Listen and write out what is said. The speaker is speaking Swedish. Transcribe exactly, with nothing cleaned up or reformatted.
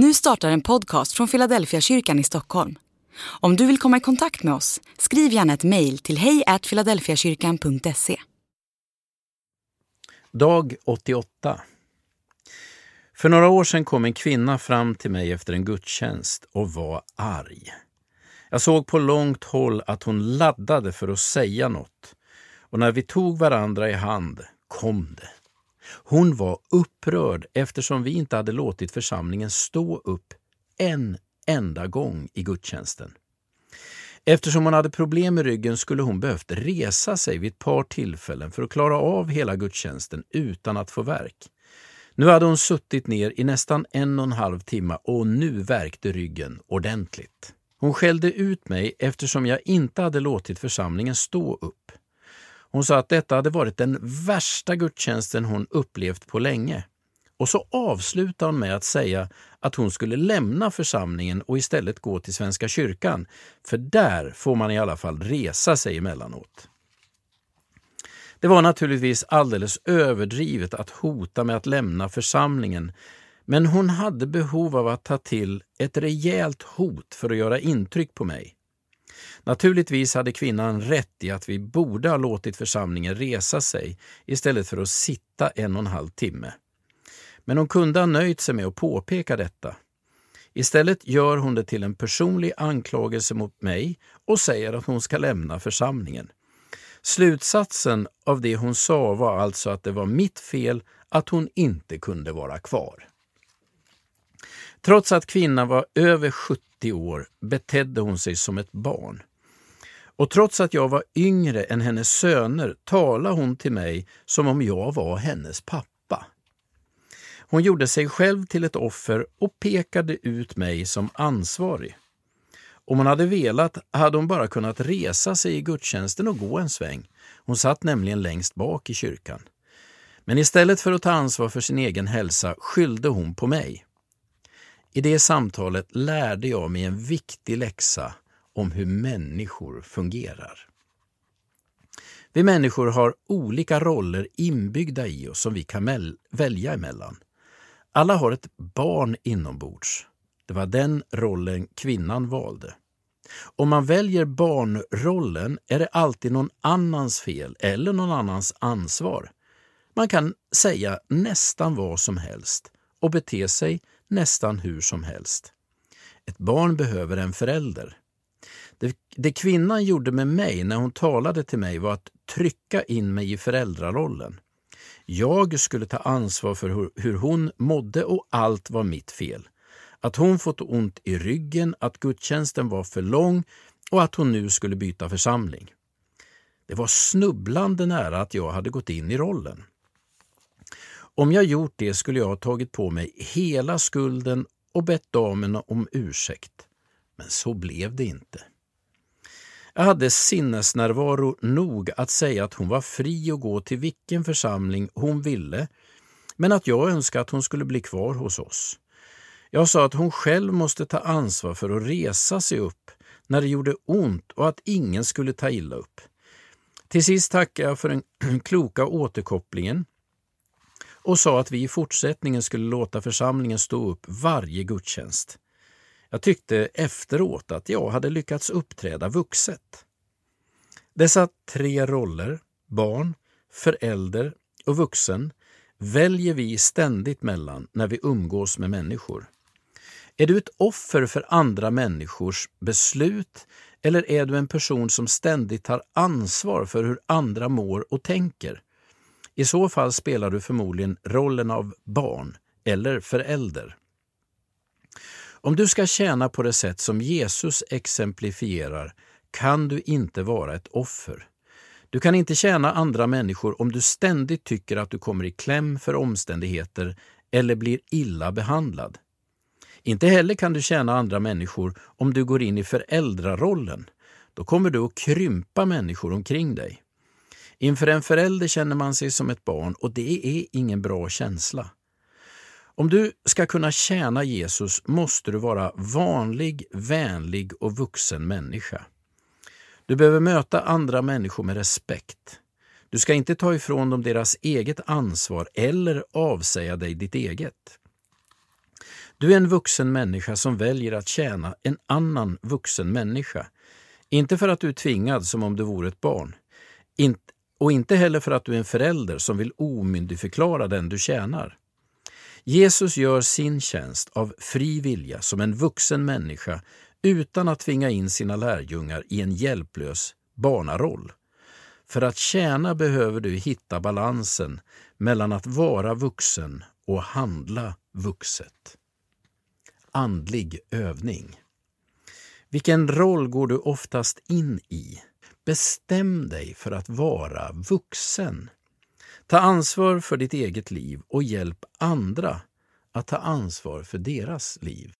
Nu startar en podcast från Filadelfiakyrkan i Stockholm. Om du vill komma i kontakt med oss, skriv gärna ett mejl till hej at filadelfiakyrkan punkt se. Dag åttioåtta. För några år sedan kom en kvinna fram till mig efter en gudstjänst och var arg. Jag såg på långt håll att hon laddade för att säga något. Och när vi tog varandra i hand kom det. Hon var upprörd eftersom vi inte hade låtit församlingen stå upp en enda gång i gudstjänsten. Eftersom hon hade problem med ryggen skulle hon behövt resa sig vid ett par tillfällen för att klara av hela gudstjänsten utan att få värk. Nu hade hon suttit ner i nästan en och en halv timme och nu värkte ryggen ordentligt. Hon skällde ut mig eftersom jag inte hade låtit församlingen stå upp. Hon sa att detta hade varit den värsta gudstjänsten hon upplevt på länge. Och så avslutade hon med att säga att hon skulle lämna församlingen och istället gå till Svenska kyrkan. För där får man i alla fall resa sig emellanåt. Det var naturligtvis alldeles överdrivet att hota med att lämna församlingen. Men hon hade behov av att ta till ett rejält hot för att göra intryck på mig. Naturligtvis hade kvinnan rätt i att vi borde ha låtit församlingen resa sig istället för att sitta en och en halv timme. Men hon kunde ha nöjt sig med att påpeka detta. Istället gör hon det till en personlig anklagelse mot mig och säger att hon ska lämna församlingen. Slutsatsen av det hon sa var alltså att det var mitt fel att hon inte kunde vara kvar. Trots att kvinnan var över sjuttio år betedde hon sig som ett barn. Och trots att jag var yngre än hennes söner talade hon till mig som om jag var hennes pappa. Hon gjorde sig själv till ett offer och pekade ut mig som ansvarig. Om hon hade velat hade hon bara kunnat resa sig i gudstjänsten och gå en sväng. Hon satt nämligen längst bak i kyrkan. Men istället för att ta ansvar för sin egen hälsa skyllde hon på mig. I det samtalet lärde jag mig en viktig läxa om hur människor fungerar. Vi människor har olika roller inbyggda i oss som vi kan välja emellan. Alla har ett barn inombords. Det var den rollen kvinnan valde. Om man väljer barnrollen är det alltid någon annans fel eller någon annans ansvar. Man kan säga nästan vad som helst och bete sig nästan hur som helst. Ett barn behöver en förälder. Det, det kvinnan gjorde med mig när hon talade till mig var att trycka in mig i föräldrarollen. Jag skulle ta ansvar för hur, hur hon mådde och allt var mitt fel. Att hon fått ont i ryggen, att gudstjänsten var för lång och att hon nu skulle byta församling. Det var snubblande nära att jag hade gått in i rollen. Om jag gjort det skulle jag ha tagit på mig hela skulden och bett damerna om ursäkt. Men så blev det inte. Jag hade sinnesnärvaro nog att säga att hon var fri att gå till vilken församling hon ville, men att jag önskade att hon skulle bli kvar hos oss. Jag sa att hon själv måste ta ansvar för att resa sig upp när det gjorde ont och att ingen skulle ta illa upp. Till sist tackade jag för den kloka återkopplingen och sa att vi i fortsättningen skulle låta församlingen stå upp varje gudstjänst. Jag tyckte efteråt att jag hade lyckats uppträda vuxet. Dessa tre roller, barn, förälder och vuxen, väljer vi ständigt mellan när vi umgås med människor. Är du ett offer för andra människors beslut eller är du en person som ständigt tar ansvar för hur andra mår och tänker? I så fall spelar du förmodligen rollen av barn eller förälder. Om du ska tjäna på det sätt som Jesus exemplifierar kan du inte vara ett offer. Du kan inte tjäna andra människor om du ständigt tycker att du kommer i kläm för omständigheter eller blir illa behandlad. Inte heller kan du tjäna andra människor om du går in i föräldrarollen. Då kommer du att krympa människor omkring dig. Inför en förälder känner man sig som ett barn och det är ingen bra känsla. Om du ska kunna tjäna Jesus måste du vara vanlig, vänlig och vuxen människa. Du behöver möta andra människor med respekt. Du ska inte ta ifrån dem deras eget ansvar eller avsäga dig ditt eget. Du är en vuxen människa som väljer att tjäna en annan vuxen människa. Inte för att du är tvingad som om du vore ett barn. Inte, och inte heller för att du är en förälder som vill omyndigförklara den du tjänar. Jesus gör sin tjänst av fri vilja som en vuxen människa utan att tvinga in sina lärjungar i en hjälplös barnaroll. För att tjäna behöver du hitta balansen mellan att vara vuxen och handla vuxet. Andlig övning. Vilken roll går du oftast in i? Bestäm dig för att vara vuxen. Ta ansvar för ditt eget liv och hjälp andra att ta ansvar för deras liv.